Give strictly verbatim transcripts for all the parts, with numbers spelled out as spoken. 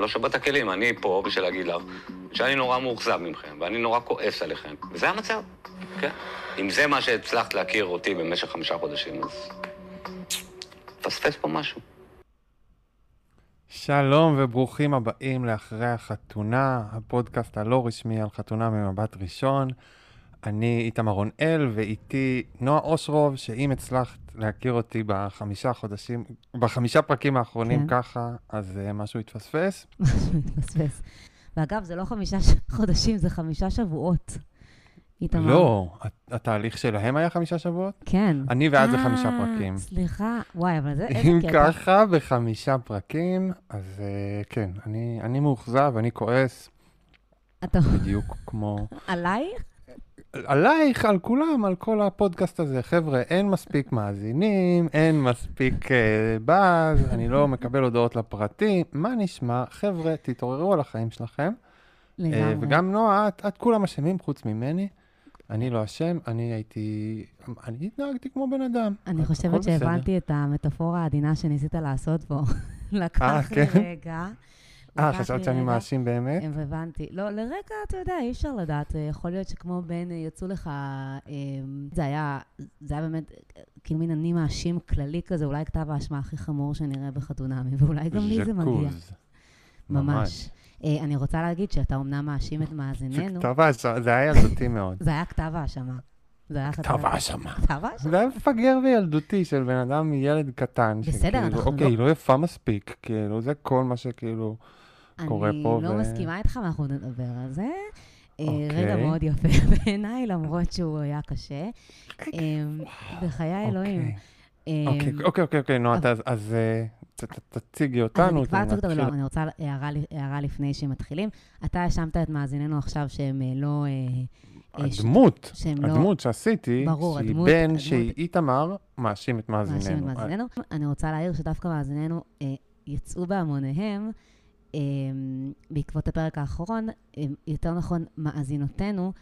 אני לא שבת הכלים, אני פה בשביל להגיד לך שאני נורא מאוכזב ממכם, ואני נורא כועס עליכם. וזה המצב, כן? אם זה מה שהצלחת להכיר אותי במשך חמישה חודשים, אז פספס פה משהו. שלום וברוכים הבאים לאחרי החתונה, הפודקאסט הלא רשמי על חתונה ממבט ראשון. אני איתמר רונאל ואיתי נועה אושרוב, שאם הצלחת להכיר אותי בחמישה חודשים, בחמישה פרקים האחרונים ככה, אז משהו התפספס. משהו התפספס. ואגב, זה לא חמישה חודשים, זה חמישה שבועות. איתמר. לא, התהליך שלהם היה חמישה שבועות? כן. אני ואז זה חמישה פרקים. סליחה, וואי, אבל זה איזה קטע. אם ככה, בחמישה פרקים, אז כן, אני מאוכזב, אני כועס. אתה... בדיוק כמו... עלייך? עלייך, על כולם, על כל הפודקאסט הזה. חבר'ה, אין מספיק מאזינים, אין מספיק באז, אני לא מקבל הודעות לפרטים. מה נשמע? חבר'ה, תתעוררו על החיים שלכם. לגמרי. וגם נועה, את כולם אשמים חוץ ממני. אני לא אשם, אני הייתי... אני התנהגתי כמו בן אדם. אני חושבת שהבנתי את המטאפורה העדינה שניסית לעשות פה. לקח לי רגע. אה, חשבת שאני מאשים באמת? הבנתי. לא, לרגע, אתה יודע, אי אפשר לדעת. יכול להיות שכמו בן יצאו לך, זה היה, זה היה באמת, כאילו מין אני מאשים כללי כזה, אולי כתב האשמה הכי חמור שנראה בחתונמי, ואולי גם לי זה מגיע. ז'קוז. ממש. אני רוצה להגיד שאתה אומנם מאשים את מאזיננו. שכתב האשמה, זה היה ילדותי מאוד. זה היה כתב האשמה. כתב האשמה. זה היה מפגר וילדותי של בן אדם מילד קטן. בסדר, אנחנו לא... אוקיי, לא יפה מספיק, כאילו, זה כל מה שכאילו... אני לא מסכימה איתך, ואנחנו נדבר על זה. רגע מאוד יפה בעיניי, למרות שהוא היה קשה. בחיי אלוהים. אוקיי, אוקיי, אוקיי, נועה, אז תציגי אותנו. אני רוצה הערה לפני שמתחילים. אתה האשמת את מאזיננו עכשיו שהם לא... הדמות, הדמות שעשיתי, שהיא בן, שהיא איתמר, מאשים את מאזיננו. אני רוצה להעיר שדווקא מאזיננו יצאו בהמוניהם, בעקבות הפרק האחרון, יותר נכון, מאזינותינו,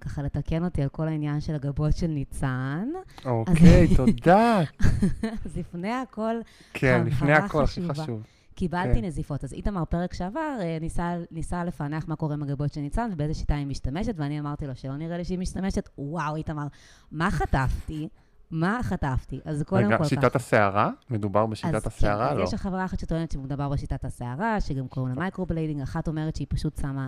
ככה לתקן אותי על כל העניין של הגבות של ניצן. אוקיי, תודה. אז לפני הכל, כן, לפני הכל, הכי חשוב. קיבלתי נזיפות. אז איתמר פרק שעבר, ניסה לפענח מה קורה עם הגבות של ניצן, ובאיזה שיטה היא משתמשת, ואני אמרתי לו שלא נראה לי שהיא משתמשת. וואו, איתמר, מה חטפתי? מה חטפתי? אז קודם כל כך. רגע, שיטת השערה? מדובר בשיטת השערה? לא. אז יש החברה אחת שטוענת שמדובר בשיטת השערה, שגם קוראים לה מייקרובליידינג, אחת אומרת שהיא פשוט שמה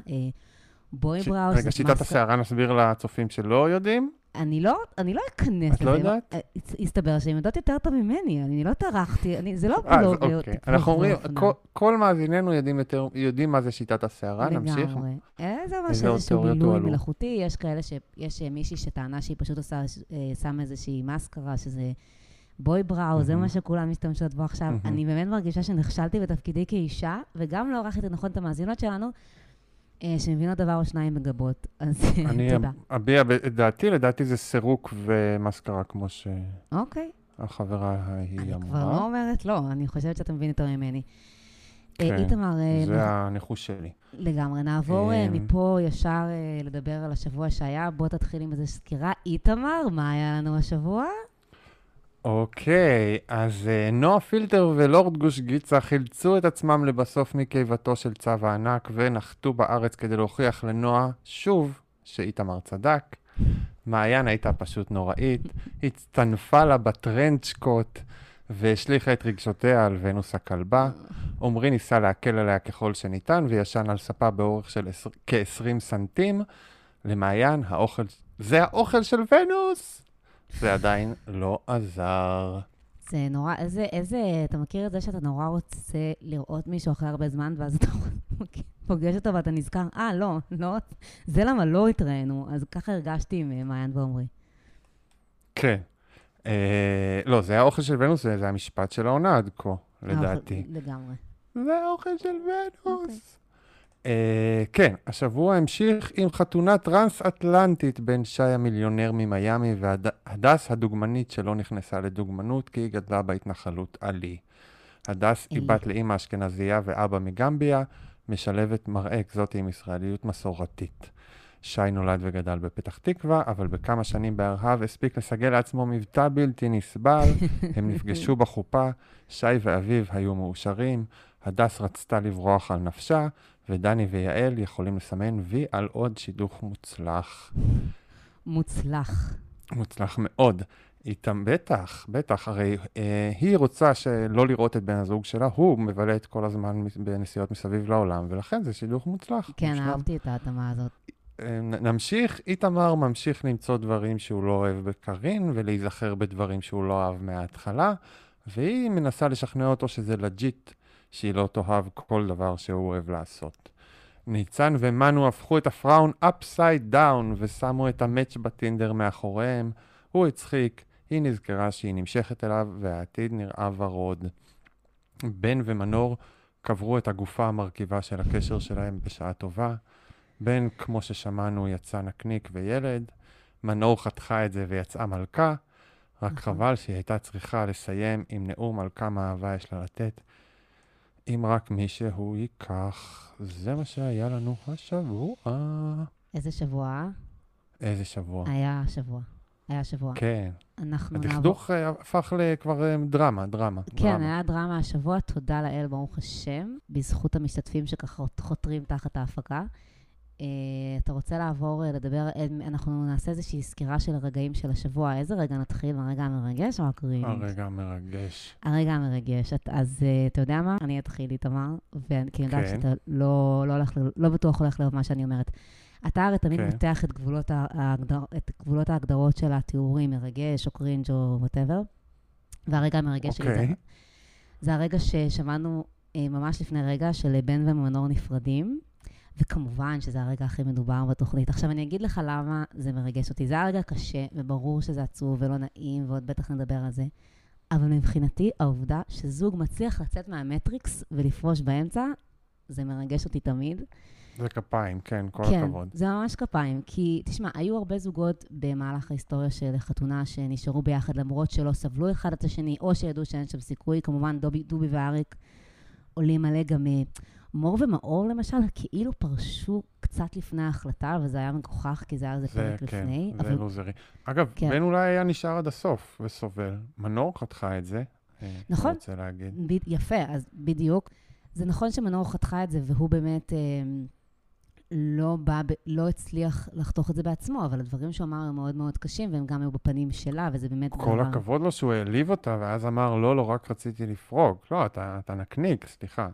בוי בראוס. רגע, שיטת השערה נסביר לצופים שלא יודעים? אני לא, אני לא אכנס. את לא יודעת? הסתבר שהן יודעות יותר טוב ממני, אני לא טרחתי, זה לא... אז אוקיי, אנחנו אומרים, כל מאזיננו יודעים מה זה שיטת השערה, נמשיך. לגמרי. זה מה שאיזשהו בילוי מלאכותי, יש כאלה ש... יש מישהי שטענה שהיא פשוט שם איזושהי מסקרה, שזה בוי בראו, זה מה שכולם משתמשות בו עכשיו. אני באמת מרגישה שנכשלתי בתפקידי כאישה, וגם לא ערכתי נכון את המאזינות שלנו, שמבינות דבר או שניים בגבות, אז תודה. אני אביע את דעתי, לדעתי זה סירוק ומסקרה כמו שהחברה היא אמרה. אני כבר לא אומרת, לא, אני חושבת שאתה מבין יותר ממני. איתמר... זה הניחוש שלי. לגמרי, נעבור מפה ישר לדבר על השבוע שהיה, בוא תתחיל עם איזו סקירה. איתמר, מה היה לנו השבוע? אוקיי, אז נועה פילטר ולורד גוש גיצה חילצו את עצמם לבסוף מקיבתו של צו הענק ונחתו בארץ כדי להוכיח לנועה שוב שאיתמר צדק. מעיין הייתה פשוט נוראית, הצטנפה לה בטרנצ'קוט והשליחה את רגשותיה על ונוס הכלבה. עומרי ניסה להקל עליה ככל שניתן וישן על ספה באורך של כ-עשרים סנטים. למעיין, האוכל... זה האוכל של ונוס! זה עדיין לא עזר. זה נורא, איזה, איזה, אתה מכיר את זה שאתה נורא רוצה לראות מישהו אחרי הרבה זמן, ואז אתה פוגש אותו ואתה נזכר, אה, לא, לא, זה למה לא התראינו, אז ככה הרגשתי עם מעיין ועומרי. כן. אה, לא, זה האוכל של ונוס, זה המשפט של העונה עד כה, לדעתי. לגמרי. זה האוכל של ונוס. כן, השבוע המשיך עם חתונה טרנס-אטלנטית בין שי המיליונר ממיאמי והדס הדוגמנית שלא נכנסה לדוגמנות כי היא גדלה בהתנחלות עלי. הדס היא בת לאמא אשכנזייה ואבא מגמביה, משלבת מראה אקזוטי עם ישראליות מסורתית. שי נולד וגדל בפתח תקווה, אבל בכמה שנים בארהב הספיק לסגל לעצמו מבטא בלתי נסבל. הם נפגשו בחופה, שי ואביו היו מאושרים. הדס רצתה לברוח על נפשה, ודני ויעל יכולים לסמן וי על עוד שידוך מוצלח. מוצלח. מוצלח מאוד. איתם בטח, בטח, הרי אה, היא רוצה שלא לראות את בן הזוג שלה, הוא מבלה את כל הזמן בנסיעות מסביב לעולם, ולכן זה שידוך מוצלח. כן, משלם. אהבתי את ההתאמה הזאת. אה, נמשיך, איתמר ממשיך למצוא דברים שהוא לא אוהב בקרין, ולהיזכר בדברים שהוא לא אהב מההתחלה, והיא מנסה לשכנע אותו שזה לג'יט, שהיא לא תאהב כל דבר שהוא אוהב לעשות. ניצן ומנו הפכו את הפראון אפסייד דאון, ושמו את המאץ' בטינדר מאחוריהם. הוא הצחיק, היא נזכרה שהיא נמשכת אליו, והעתיד נראה ורוד. בן ומנור קברו את הגופה המרכיבה של הקשר שלהם בשעה טובה. בן, כמו ששמענו, יצא נקניק וילד. מנור חתכה את זה ויצאה מלכה. רק חבל שהיא הייתה צריכה לסיים עם נאום על כמה אהבה יש לה לתת. אם רק מישהו ייקח, זה מה שהיה לנו השבוע. איזה שבוע? איזה שבוע? היה שבוע. היה שבוע. כן. אנחנו הדכדוך נעבור... הפך לכבר דרמה, דרמה. כן, דרמה. היה דרמה השבוע. תודה לאל, ברוך השם, בזכות המשתתפים שככה חותרים תחת ההפקה. Uh, אתה רוצה לעבור uh, לדבר, uh, אנחנו נעשה איזושהי סקירה של הרגעים של השבוע. איזה רגע נתחיל? הרגע המרגש או הקרין? הרגע המרגש. הרגע המרגש. את, אז uh, אתה יודע מה? אני אתחיל איתמר, ואני כן. יודעת שאתה לא, לא, הולך, לא בטוח הולך לב מה שאני אומרת. אתה הרי תמיד כן. מותח את גבולות, ההגדר, את גבולות ההגדרות של התיאורים, מרגש או קרינג' או whatever, והרגע המרגש okay. שלי זה, זה הרגע ששמענו uh, ממש לפני רגע של בן ומנור נפרדים, וכמובן שזה הרגע הכי מדובר בתוכנית. עכשיו אני אגיד לך למה זה מרגש אותי. זה הרגע קשה, וברור שזה עצוב ולא נעים, ועוד בטח נדבר על זה. אבל מבחינתי, העובדה שזוג מצליח לצאת מהמטריקס ולפרוש באמצע, זה מרגש אותי תמיד. זה כפיים, כן, כל כן, הכבוד. זה ממש כפיים, כי תשמע, היו הרבה זוגות במהלך ההיסטוריה של חתונה שנשארו ביחד, למרות שלא סבלו אחד את השני, או שידעו שאין שם סיכוי. כמובן, דובי, דובי ואריק עולים עלי גם... מור ומאור, למשל, כאילו פרשו קצת לפני ההחלטה, וזה היה מגוחך, כי זה היה זה פרק כן, לפני. זה אבל... לוזרי. אגב, כן. בן אולי היה נשאר עד הסוף וסובל. מנור חתכה את זה. נכון. אני רוצה להגיד. ב... יפה, אז בדיוק. זה נכון שמנור חתכה את זה, והוא באמת אה, לא, בא ב... לא הצליח לחתוך את זה בעצמו, אבל הדברים שהוא אמר הם מאוד מאוד קשים, והם גם היו בפנים שלה, וזה באמת... כל דבר... הכבוד לו שהוא העליב אותה, ואז אמר, לא, לא, רק רציתי לפרוג. לא, אתה, אתה נקניק, סליחה.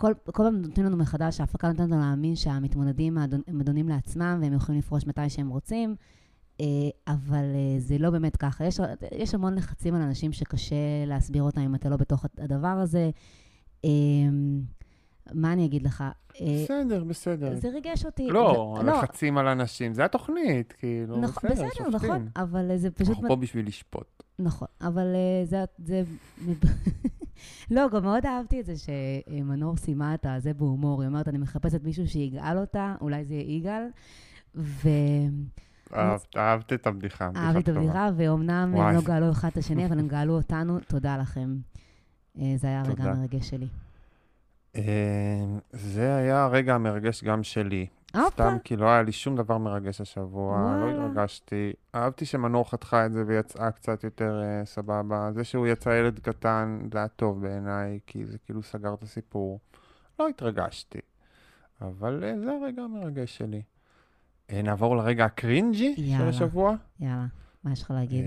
כל, כל פעם נותנים לנו מחדש, ההפקה נותנת לנו להאמין שהמתמודדים הם אדונים לעצמם, והם יכולים לפרוש מתי שהם רוצים, אבל זה לא באמת ככה. יש, יש המון לחצים על אנשים שקשה להסביר אותם אם אתה לא בתוך הדבר הזה. מה אני אגיד לך? בסדר, בסדר. זה ריגש אותי. לא, לחצים על אנשים, זה התוכנית, כאילו, בסדר, נכון, אבל זה פשוט... אנחנו פה בשביל לשפוט. נכון, אבל זה... לא, גם מאוד אהבתי את זה שמנור סיימה את זה בהומור. היא אומרת, אני מחפשת מישהו שיגאל אותה, אולי זה יהיה יגאל. ו... אהבתי את הבדיחה. אהבתי את הבדיחה, ואומנם הם לא גאלו אחד את השני, אבל הם גאלו אותנו. תודה לכם. זה היה הרגע המרגש שלי. זה היה הרגע המרגש גם שלי. סתם, כי לא היה לי שום דבר מרגש השבוע, לא התרגשתי. אהבתי שמנור חתכה את זה ויצאה קצת יותר סבבה. זה שהוא יצא ילד קטן, זה היה טוב בעיניי, כי זה כאילו סגר את הסיפור. לא התרגשתי. אבל זה הרגע המרגש שלי. נעבור לרגע הקרינג'י של השבוע. יאללה, מה יש לך להגיד?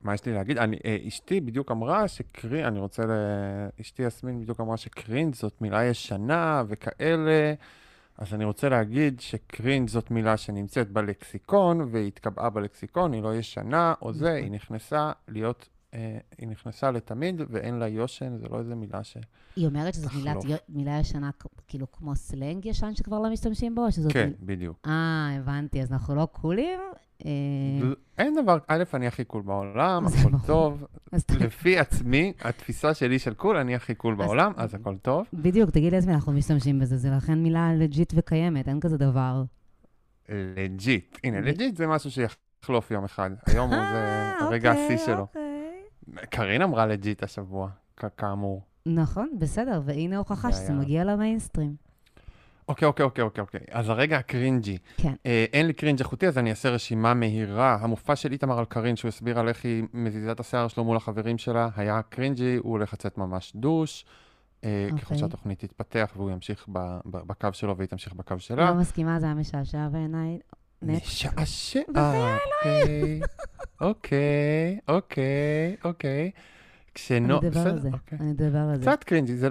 מה יש לי להגיד? אני, אשתי בדיוק אמרה שקרין, אני רוצה ל... אשתי יסמין בדיוק אמרה שקרין זאת מילה ישנה וכאלה, אז אני רוצה להגיד שקרין זאת מילה שנמצאת בלקסיקון, והיא התקבעה בלקסיקון, היא לא ישנה, או זה, היא נכנסה להיות, אה, היא נכנסה לתמיד, ואין לה יושן, זה לא איזה מילה ש... היא אומרת שזאת מילה, מילה ישנה כאילו כמו סלנג ישן שכבר לא משתמשים בו, שזאת... כן, בדיוק. אה, הבנתי, אז אנחנו לא קולים... אין דבר, א', אני הכי קול בעולם, הכל טוב. לפי עצמי, התפיסה שלי של קול, אני הכי קול בעולם, אז הכל טוב. בדיוק, תגיד לעצמי, אנחנו משתמשים בזה, זה לכן מילה לג'יט וקיימת, אין כזה דבר. לג'יט, הנה, לג'יט זה משהו שיחלוף יום אחד. היום הוא זה הרגע השיא שלו. קרין אמרה לג'יט השבוע, כאמור. נכון, בסדר, והנה הוכחה שזה מגיע למיינסטרים. אוקיי, אוקיי, אוקיי, אוקיי. אז הרגע הקרינג'י. כן. אה, אין לי קרינג' איכותי, אז אני אעשה רשימה מהירה. המופע של איתמר על קרין, שהוא הסביר על איך היא מזיזת השיער שלו מול החברים שלה, היה קרינג'י, הוא הולך לצאת ממש דוש. אה, אוקיי. ככל שהתוכנית תתפתח, והוא ימשיך ב- ב- בקו שלו, והיא תמשיך בקו שלה. לא מסכימה, זה היה משעשע בעיניי. משעשע. אוקיי, אוקיי, אוקיי, אוקיי. כשנו... אני דבר על זה, אני דבר על זה. קצת קרינג'י, זה...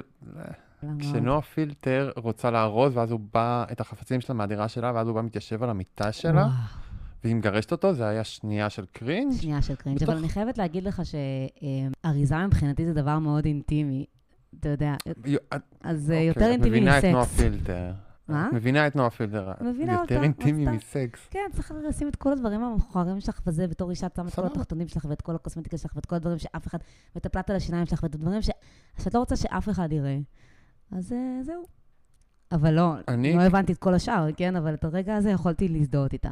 כשנועה פילטר רוצה להרוז, ואז הוא בא את החפצים שלה מהדירה שלה, ואז הוא בא מתיישב על המיטה שלה, והיא מגרשת אותו, זה היה שנייה של קרינג'. שנייה של קרינג', אבל אני חייבת להגיד לך שאריזה מבחינתי זה דבר מאוד אינטימי, אתה יודע, אז יותר אינטימי מסקס. את מבינה את נועה פילטר. מה? מבינה את נועה פילטר. מבינה אותה. יותר אינטימי מסקס. כן, צריך לשים את כל הדברים המכוערים שלך וזה, בתור אישה, את כל התחתונים שלך ואת כל הקוסמטיקה שלך ואת כל הדברים שאף אחד, ואת הפלטה לשיניים שלך ואת הדברים שאת לא רוצה שאף אחד יראה. אז זהו. אבל לא, אני... לא הבנתי את כל השאר, כן? אבל את הרגע הזה יכולתי להזדהות איתה.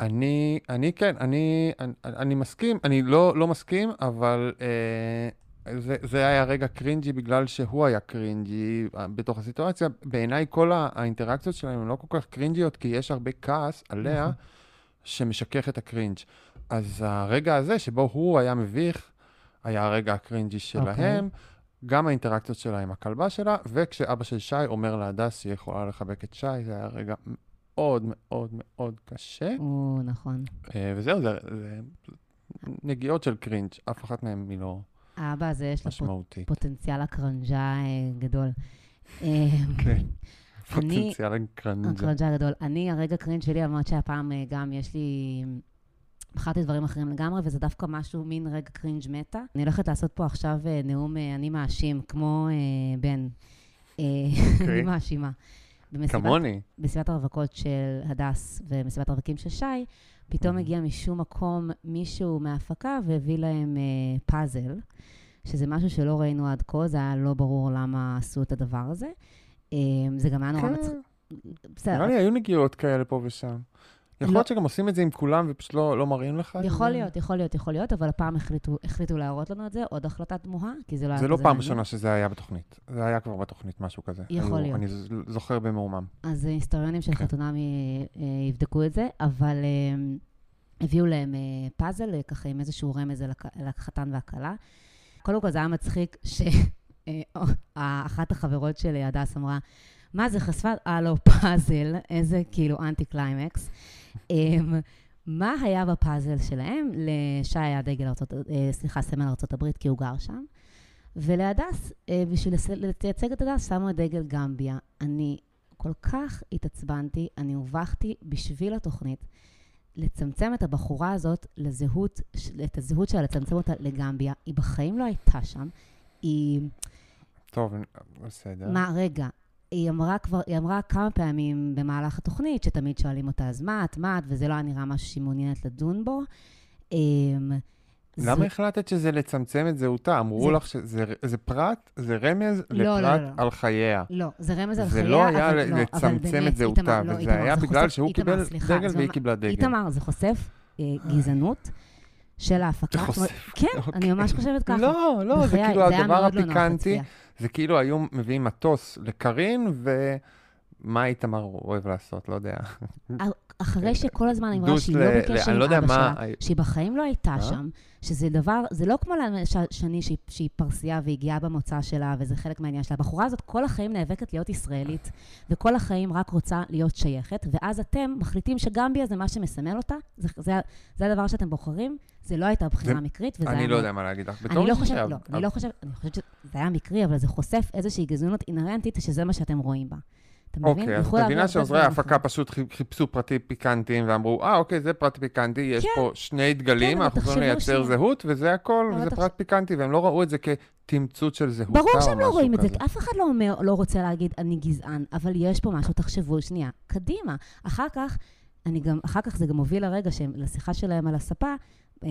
אני, אני כן, אני, אני, אני מסכים, אני לא, לא מסכים, אבל אה, זה, זה היה רגע קרינג'י בגלל שהוא היה קרינג'י בתוך הסיטואציה. בעיניי כל האינטראקציות שלהם הן לא כל כך קרינג'יות, כי יש הרבה כעס עליה שמשכך את הקרינג'. אז הרגע הזה שבו הוא היה מביך, היה הרגע הקרינג'י שלהם, okay. גם האינטראקציות שלה עם הכלבה שלה, וכשאבא של שי אומר להדס שהיא יכולה לחבק את שי, זה היה רגע מאוד מאוד מאוד קשה. או, נכון. וזהו, זה נגיעות של קרינג', אף אחת מהן היא לא משמעותית. אבא, זה יש לו פוטנציאל הקרנג'ה גדול. כן, פוטנציאל הקרנג'ה. הקרנג'ה גדול. אני, הרגע קרינג' שלי, אמרת שהפעם גם יש לי... בחרתי דברים אחרים לגמרי, וזה דווקא משהו מין רגע קרינג' מטה. אני הולכת לעשות פה עכשיו נאום אני מאשים, כמו אה, בן. אה, okay. אני מאשימה. כמוני. בסביבת הרווקות של הדס ומסביבת הרווקים של שי, פתאום mm-hmm. הגיע משום מקום מישהו מההפקה והביא להם אה, פאזל, שזה משהו שלא ראינו עד כה, זה היה לא ברור למה עשו את הדבר הזה. אה, זה גם היה נורא מצחיק. נראה לי, היו נגיעות כאלה פה ושם. יכול להיות שגם עושים את זה עם כולם ופשוט לא מראים לך? יכול להיות, יכול להיות, יכול להיות, אבל הפעם החליטו להראות לנו את זה, עוד החלטה תמוהה, כי זה לא היה כזה. זה לא פעם ראשונה שזה היה בתוכנית. זה היה כבר בתוכנית, משהו כזה. יכול להיות. אני זוכר במאומם. אז היסטוריונים של חתונה יבדקו את זה, אבל הביאו להם פאזל, ככה עם איזשהו רמז לחתן והכלה. קודם כל זה היה מצחיק שאחת החברות שלי, הדס, אמרה, מה זה חשפה? אה, לא, פאזל, איזה כאילו אנטי קליימקס. מה היה בפאזל שלהם? לשי היה דגל ארצות, סליחה, סמל ארצות הברית, כי הוא גר שם. ולהדס, בשביל לייצג את הדס, שמו את דגל גמביה. אני כל כך התעצבנתי, אני הובכתי בשביל התוכנית, לצמצם את הבחורה הזאת, לזהות, את הזהות שלה, לצמצם אותה לגמביה. היא בחיים לא הייתה שם. היא... טוב, בסדר. מה, רגע. היא אמרה, כבר, היא אמרה כמה פעמים במהלך התוכנית, שתמיד שואלים אותה, אז מה את, מה את, וזה לא נראה משהו שהיא מעוניינת לדון בו. למה זו... החלטת שזה לצמצם את זהותה? אמרו זה... לך שזה זה פרט, זה רמז לא, לפרט לא, לא, לא. על חייה. לא, זה רמז על חייה. זה לא היה לצמצם את זהותה, וזה היה בגלל שהוא קיבל דגל והיא קיבלה דגל. איתמר, זה חושף גזענות. של ההפקה. כן, אני ממש חושבת ככה. לא, לא, זה כאילו הדבר הפיקנטי, זה כאילו היו מביאים מטוס לקרין, ומה איתמר אוהב לעשות, לא יודע. אחרי שכל הזמן אני אמרה שהיא לא בקשר עם אבא שלה, שהיא בחיים לא הייתה שם, שזה דבר, זה לא כמו שני שהיא פרסייה והגיעה במוצא שלה, וזה חלק מהעניין שלה. הבחורה הזאת כל החיים נאבקת להיות ישראלית, וכל החיים רק רוצה להיות שייכת, ואז אתם מחליטים שגמביה זה מה שמסמל אותה, זה הדבר שאתם בוחרים, זה לא הייתה בחירה מקרית, אני לא יודע מה להגיד לך. אני לא חושבת, אני חושבת שזה היה מקרי, אבל זה חושף איזושהי גזענות אינהרנטית, שזה מה שאתם רואים בה. אוקיי, אז מבינה שעוזרי ההפקה פשוט חיפשו פרטי פיקנטיים ואמרו, אה, אוקיי, זה פרט פיקנטי, יש פה שני דגלים, אנחנו יכולים לייצר זהות, וזה הכל, וזה פרט פיקנטי, והם לא ראו את זה כתמצות של זהות. ברור שהם לא רואים את זה, אף אחד לא רוצה להגיד, אני גזען, אבל יש פה משהו, תחשבו, שנייה, קדימה. אחר כך, אחר כך זה גם הוביל לרגע לשיחה שלהם על הספה,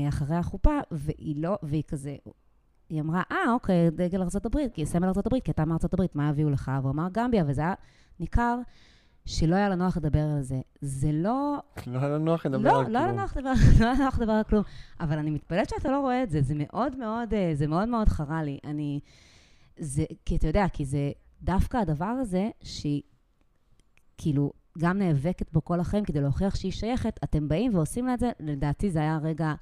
אחרי החופה, והיא לא, והיא כזה... היא אמרה, אה, אוקיי, דגל ארצות הברית, כי סמל ארצות הברית, כי אתה מארצות הברית, מה הביאו לך? והוא אמר, גמביה, וזה היה ניכר שלא היה לנוח לדבר על זה. זה לא... לא היה לנוח לדבר על כלום. לא, לא היה לנוח לדבר על כלום. אבל אני מתפלאת שאתה לא רואה את זה. זה מאוד מאוד, זה מאוד מאוד חרה לי. אני... זה, כי אתה יודע, כי זה דווקא הדבר הזה שהיא כאילו, גם נאבקת בו כל החיים כדי להוכיח שהיא שייכת, אתם באים ועושים לה את זה, לדעתי זה היה רגע,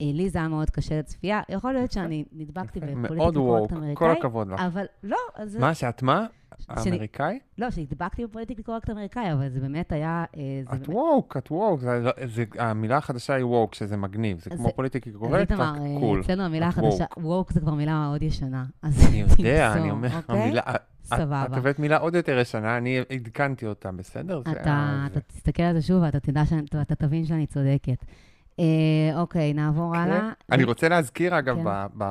לי זה היה מאוד קשה לצפייה, יכול להיות שאני נדבקתי בפוליטיקה קורקט אמריקאי, כל הכבוד לך. אבל לא, אז... מה, שאת מה? האמריקאי? לא, שהתדבקתי בפוליטיקה קורקט אמריקאי, אבל זה באמת היה... את ווק, את ווק, המילה החדשה היא ווק, שזה מגניב, זה כמו פוליטיקה קורקט, רק קול. אצלנו המילה החדשה, ווק זה כבר מילה מאוד ישנה. אני יודע, אני אומר, המילה... את הבאת מילה עוד יותר ישנה, אני עדכנתי אותה, בסדר? אתה תסתכל על זה שוב, ואתה תבין שאני צודקת. אוקיי, נעבור הלאה. אני רוצה להזכיר, אגב,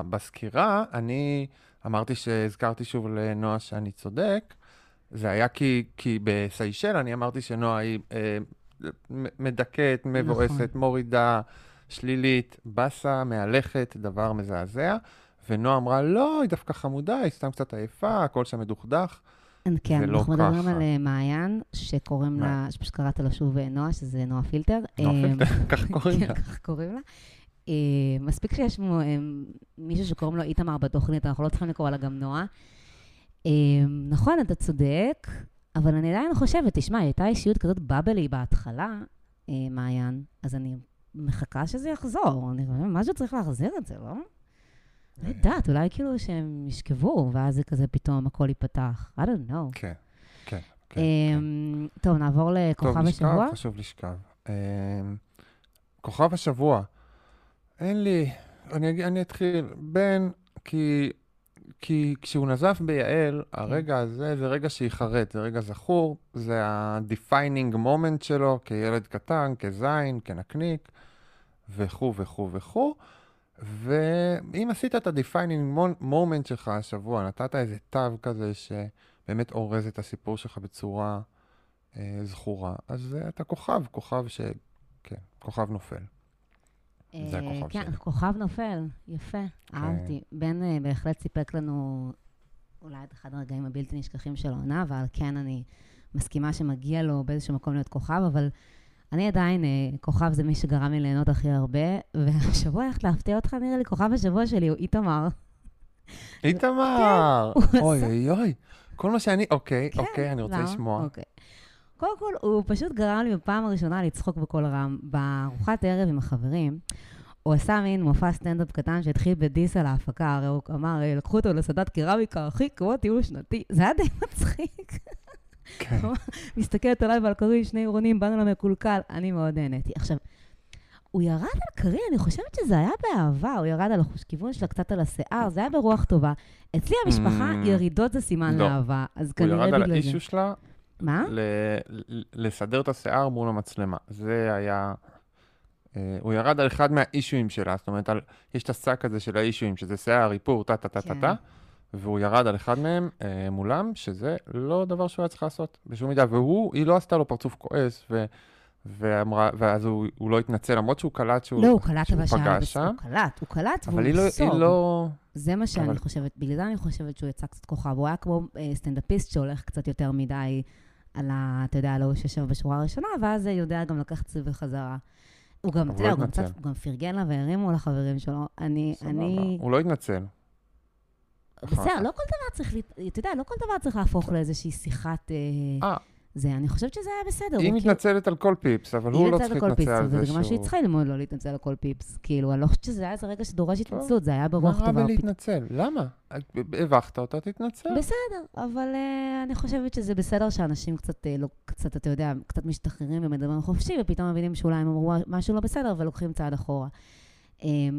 בסקירה, אני אמרתי שהזכרתי שוב לנועה שאני צודק, זה היה כי בסיישל אני אמרתי שנועה היא מדכאת, מבועסת, מורידה, שלילית, בסה, מהלכת, דבר מזעזע, ונועה אמרה, לא, היא דווקא חמודה, היא סתם קצת עייפה, הכל שם מדוכדך. כן, אנחנו מדברים על מעיין, שקוראים לה, שקראת לה שוב נועה, שזה נועה פילטר. נועה פילטר, כך קוראים לה. כך קוראים לה. מספיק שיש מישהו שקוראים לו איתמר בתוכנית, אנחנו לא צריכים לקרוא לה גם נועה. נכון, אתה צודק, אבל אני עדיין חושבת, תשמע, הייתה אישיות כזאת בבלי בהתחלה, מעיין, אז אני מחכה שזה יחזור. אני חושבת, משהו צריך להחזיר את זה, לא? לא יודעת, אולי כאילו שהם ישכבו, ואז זה כזה פתאום הכל ייפתח. I don't know. כן, כן, כן. טוב, נעבור לכוכב השבוע. טוב, חשוב לשכב. כוכב השבוע. אין לי, אני אתחיל. בן, כי כשהוא נזף ביעל, הרגע הזה זה רגע שיחרט, זה רגע זכור, זה ה-defining moment שלו, כילד קטן, כזין, כנקניק, וכו וכו וכו. ואם עשית את ה-defining moment שלך השבוע, נתת איזה תו כזה שבאמת אורז את הסיפור שלך בצורה אה, זכורה, אז אתה כוכב, כוכב ש... כן, כוכב נופל. אה, זה הכוכב כן, שלי. כוכב נופל, יפה, אה, אהבתי. בן אה, בהחלט סיפק לנו אולי את אחד הרגעים הבלתי נשכחים של העונה, אבל כן, אני מסכימה שמגיע לו באיזשהו מקום להיות כוכב, אבל... אני עדיין, כוכב זה מי שגרם לי ליהנות הכי הרבה, והשבוע הלכת להפתיע אותך, נראה לי, כוכב השבוע שלי הוא איתמר. איתמר! אוי, אוי, כל מה שאני, אוקיי, אוקיי, אני רוצה לשמוע. קודם כל, הוא פשוט גרם לי בפעם הראשונה לצחוק בכל רם, בארוחת ערב עם החברים, הוא עשה מין מופע סטנדאפ קטן שהתחיל בדיס על ההפקה, הרי הוא אמר, לקחו אותו לסדת קרמיקה, הכי כמו טיול שנתי, זה היה די מצחיק. מסתכלת עליי ועל קרין, שני עירונים, באנו למקולקל, אני מאוד נהניתי. עכשיו, הוא ירד על קרין, אני חושבת שזה היה באהבה, הוא ירד על הכיוון שלה קצת על השיער, זה היה ברוח טובה. אצלי המשפחה, ירידות זה סימן לאהבה, אז כנראה בגלל זה. הוא ירד על האישו שלה, לסדר את השיער מול המצלמה. זה היה... הוא ירד על אחד מהאישויים שלה, זאת אומרת, יש את הסק הזה של האישויים, שזה שיער, ריפור, טה-טה-טה-טה-טה. והוא ירד על אחד מהם אה, מולם, שזה לא דבר שהוא היה צריך לעשות בשום מידה, והוא, היא לא עשתה לו פרצוף כועס, ו, ואמרה, ואז הוא, הוא לא התנצל, למרות שהוא קלט שהוא, לא, הוא קלט שהוא פגע שם. הוא קלט, הוא קלט, אבל היא לא, היא לא... זה מה שאני אבל... חושבת, בגלל זה אני חושבת שהוא יצא קצת כוכב, הוא היה כמו אה, סטנדאפיסט שהולך קצת יותר מדי על ה... אתה יודע, לא, הוא ששב בשורה הראשונה, ואז יודע גם לקח צביב חזרה. הוא גם, תראה, הוא, הוא, הוא גם פרגן לה והרימו לחברים שלו. אני, אני... הוא לא התנצל. בסדר, לא כל דבר צריך, אתה יודע, לא כל דבר צריך להפוך לאיזושהי שיחת זה, אני חושבת שזה היה בסדר. היא מתנצלת על כל פיפס, אבל הוא לא צריך להתנצל על זה. זה גם מה שהיא צריכה ללמוד לא להתנצל על כל פיפס, כאילו, אני לא חושבת שזה היה איזה רגע שדורש התנצלות, זה היה ברוח טובה. מה רבה להתנצל? למה? הבחת אותה, תתנצל. בסדר, אבל אני חושבת שזה בסדר שאנשים קצת, אתה יודע, קצת משתחררים ומדברים חופשי, ופתאום מבינים שאולי הם אמרו משהו לא בסדר, ולוקחים צעד אחורה.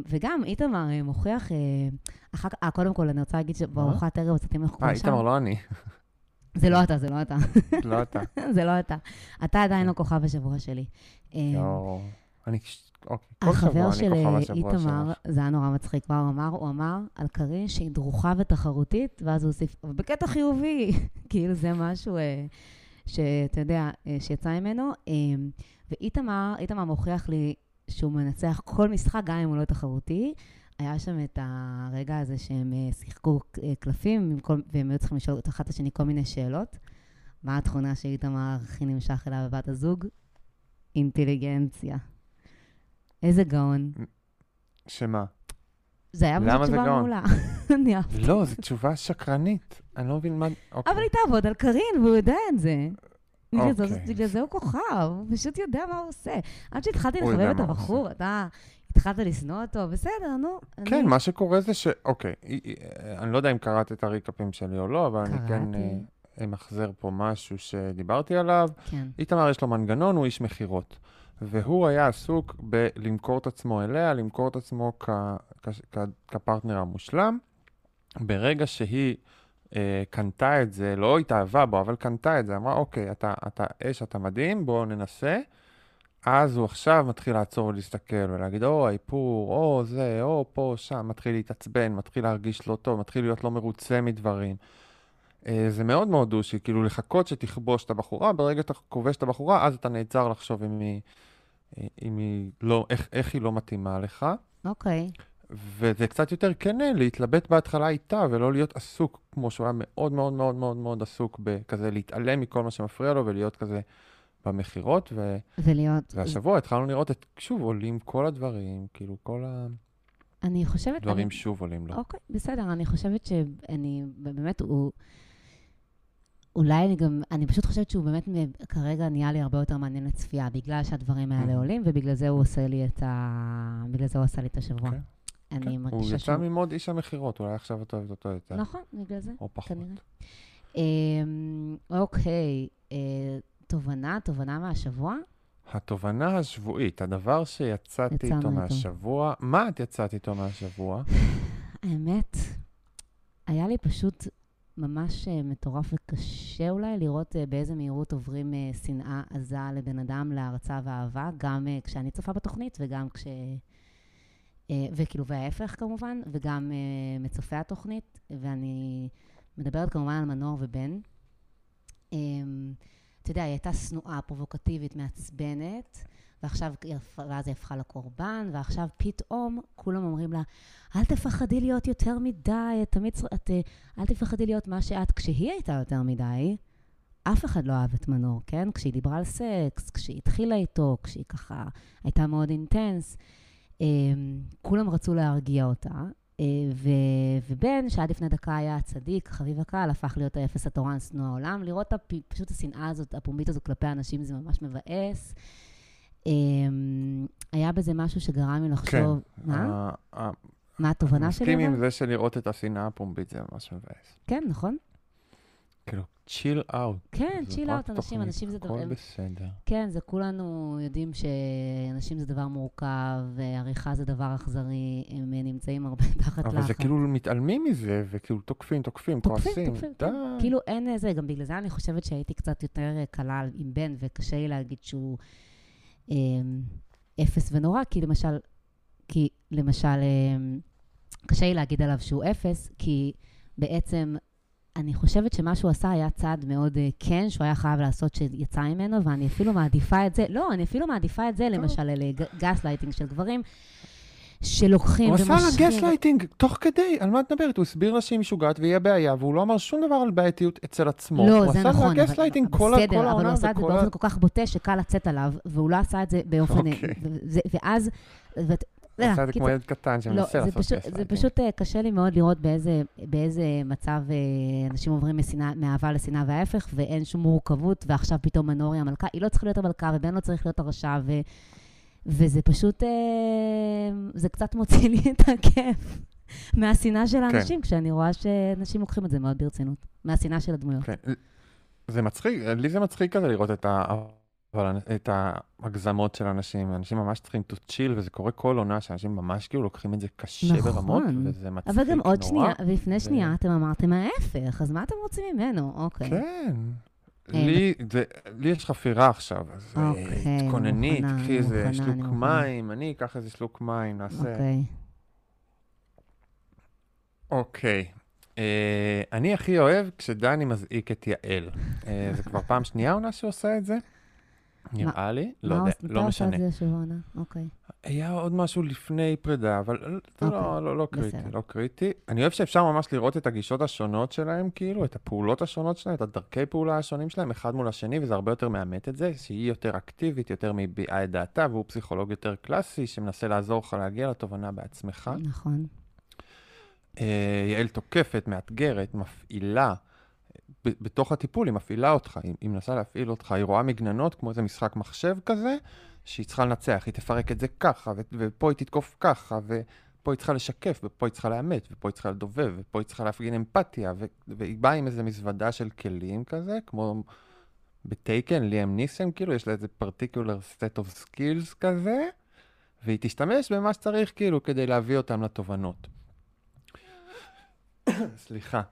וגם איתמר מוכיח, קודם כל אני רוצה להגיד שבארוחת ערב הצאתי מחכו שם. איתמר לא אני. זה לא אתה, זה לא אתה. לא אתה. זה לא אתה. אתה עדיין לא כוכב השבוע שלי. יואו, אני כל שבוע אני כוכב השבוע שלך. החבר של איתמר, זה היה נורא מצחיק, כבר הוא אמר, הוא אמר על קרין שהיא דרוכה ותחרותית, ואז הוא הוסיף, בקטע חיובי, כאילו זה משהו שאתה יודע, שיצא ממנו, ואיתמר, איתמר מוכיח לי, שהוא מנצח כל משחק, גם אם הוא לא תחרותי. היה שם את הרגע הזה שהם שיחקו קלפים, והם היו צריכים לשאול את אחת השני כל מיני שאלות. מה התכונה שאיתמר הכי נמשך אליו בבת הזוג? אינטליגנציה. איזה גאון. שמה? זה היה בזה תשובה מעולה. לא, זו תשובה שקרנית. אני לא מבין מה... אבל היא תעבוד על קרין, והוא יודע את זה. בגלל זה הוא כוכב, הוא פשוט יודע מה הוא עושה. עד שהתחלתי לחבב את הבחור, אתה התחלת לסנוע אותו, בסדר, נו. כן, מה שקורה זה ש... אוקיי, אני לא יודע אם קראת את הריקאפים שלי או לא, אבל אני כן מחזר פה משהו שדיברתי עליו. איתמר יש לו מנגנון, הוא איש מחירות. והוא היה עסוק בלמכור את עצמו אליה, למכור את עצמו כפרטנר המושלם. ברגע שהיא קנתה את זה, לא התאהבה בו, אבל קנתה את זה, אמרה, אוקיי, אתה, אתה אש, אתה מדהים, בוא ננסה. אז הוא עכשיו מתחיל לעצור ולהסתכל ולהגיד, או, האיפור, או, זה, או, פה, שם, מתחיל להתעצבן, מתחיל להרגיש לא טוב, מתחיל להיות לא מרוצה מדברים. זה מאוד מאוד דושי, כאילו לחכות שתכבוש את הבחורה, ברגע שאתה כובש את הבחורה, אז אתה נעצר לחשוב אם היא, אם היא לא, איך, איך היא לא מתאימה לך. אוקיי. וזה קצת יותר כנה, להתלבט בהתחלה איתה, ולא להיות עסוק, כמו שהוא היה מאוד מאוד מאוד מאוד מאוד עסוק, בכזה להתעלם מכל מה שמפריע לו, ולהיות כזה במחירות, ו... ולהיות... והשבוע התחלנו לראות את, שוב, עולים כל הדברים, כאילו כל ה... אני חושבת... דברים אני... שוב עולים לו. אוקיי, בסדר, אני חושבת שאני, באמת, הוא... אולי אני גם, אני פשוט חושבת שהוא באמת כרגע נהיה לי הרבה יותר מעניין לצפייה, בגלל שהדברים האלה עולים, ובגלל זה הוא עושה לי את ה... בגלל זה הוא עשה לי את השבוע. Okay. אני מרגישה שהוא... הוא יצא ממוד איש המחירות, אולי עכשיו אתה אוהבת אותו יותר. נכון, בגלל זה. או פחות. אוקיי, תובנה, תובנה מהשבוע? התובנה השבועית, הדבר שיצאתי איתו מהשבוע, מה את יצאת איתו מהשבוע? האמת, היה לי פשוט ממש מטורף וקשה אולי לראות באיזה מהירות עוברים שנאה עזה לבן אדם להרצה ואהבה, גם כשאני צופה בתוכנית וגם כש... וכאילו, וההפך כמובן, וגם uh, מצופה התוכנית, ואני מדברת כמובן על מנור ובן. Um, אתה יודע, היא הייתה סנועה, פרובוקטיבית, מעצבנת, ועכשיו, ואז היא הפכה לקורבן, ועכשיו פתאום כולם אומרים לה, אל תפחדי להיות יותר מדי, תמיד, את, אל תפחדי להיות מה שאת, כשהיא הייתה יותר מדי, אף אחד לא אהב את מנור, כן? כשהיא דיברה על סקס, כשהיא התחילה איתו, כשהיא ככה הייתה מאוד אינטנס, כולם רצו להרגיע אותה, ובן, שעד לפני דקה היה הצדיק, חביב הקהל, הפך להיות האפס התורן סנוע העולם, לראות פשוט השנאה הזאת, הפומבית הזו כלפי האנשים, זה ממש מבאס. היה בזה משהו שגרם לי לחשוב, מה? מה התובנה שלי? מסכים עם זה שלראות את השנאה הפומבית, זה ממש מבאס. כן, נכון? כאילו, צ'יל אאוט. כן, צ'יל אאוט, אנשים, אנשים זה דבר... הכל בסדר. כן, זה כולנו יודעים שאנשים זה דבר מורכב, עריכה זה דבר אכזרי, הם נמצאים הרבה תחת לחץ. אבל זה כאילו מתעלמים מזה, וכאילו תוקפים, תוקפים, כועסים. תוקפים, תוקפים. כאילו אין זה, גם בגלל זה אני חושבת שהייתי קצת יותר קלה עם בן, וקשה לי להגיד שהוא אפס ונורא, כי למשל, כי למשל, קשה לי להגיד עליו שהוא אפס, כי בעצם... אני חושבת שמה שהוא עשה היה צעד מאוד כן, שהוא היה חייב לעשות שיצא ממנו, ואני אפילו מעדיפה את זה, לא, אני אפילו מעדיפה את זה, למשל, לגס לייטינג של גברים, שלוקחים ומשכים... הוא עשה לגס לייטינג, תוך כדי, על מה את מדברת? הוא הסביר לה שהיא משוגעת ויהיה בעיה, והוא לא אמר שום דבר על בעייתיות אצל עצמו. לא, זה נכון. הוא עשה לגס לייטינג כל העונה. בסדר, אבל הוא עשה את זה באופן כל כך בוטה, שקל לצאת עליו, והוא לא עשה את זה באופן... ואז... עושה זה כמו ילד קטן שמנסה לעשות כסף. זה פשוט קשה לי מאוד לראות באיזה מצב אנשים עוברים מאהבה לשנאה וההפך, ואין שום מורכבות, ועכשיו פתאום מנור היא המלכה, היא לא צריכה להיות המלכה, ובן לא צריך להיות הרשע, וזה פשוט, זה קצת מוציא לי את הכיף מהשנאה של האנשים, כשאני רואה שאנשים לוקחים את זה מאוד ברצינות, מהשנאה של הדמויות. זה מצחיק, לי זה מצחיק כזה לראות את ה... אבל את ההגזמות של אנשים, אנשים ממש צריכים to chill, וזה קורה כל עונה, שאנשים ממש כאילו לוקחים את זה קשה נכון. ברמות, וזה מצחיק נורא. אבל גם עוד נורא. שנייה, ולפני ו... שנייה אתם אמרתם ההפך, אז מה אתם רוצים ממנו? אוקיי. כן. לי, זה, לי יש חפירה עכשיו, אז אוקיי, תכונני, תקחי איזה שלוק מוכנה. מים, אני אקח איזה שלוק מים, נעשה. אוקיי. אוקיי. Uh, אני הכי אוהב כשדני מזעיק את יעל. uh, זה כבר פעם שנייה עונה שעושה את זה? נראה לי, לא יודע, לא משנה. היה עוד משהו לפני פרידה, אבל לא קריטי, לא קריטי. אני אוהב שאפשר ממש לראות את הגישות השונות שלהם, כאילו, את הפעולות השונות שלהם, את הדרכי פעולה השונים שלהם, אחד מול השני, וזה הרבה יותר מאמת את זה, שהיא יותר אקטיבית, יותר מביעה את דעתה, והוא פסיכולוג יותר קלאסי, שמנסה לעזור לך להגיע לתובנה בעצמך. נכון. יעל תוקפת, מאתגרת, מפעילה, בתוך הטיפול, היא מפעילה אותך, היא, היא מנסה להפעיל אותך, היא רואה מגננות כמו איזה משחק מחשב כזה, שהיא צריכה לנצח, היא תפרק את זה ככה, ו- ופה היא תתקוף ככה, ופה היא צריכה לשקף, ופה היא צריכה לאמת, ופה היא צריכה לדובב, ופה היא צריכה להפגין אמפתיה, ו- והיא באה עם איזה מזוודה של כלים כזה, כמו בטייקן, ליאם ניסן, כאילו, יש לה איזה particular set of skills כזה, והיא תשתמש במה שצריך, כאילו, כדי להביא אותם לתובנות. סליחה.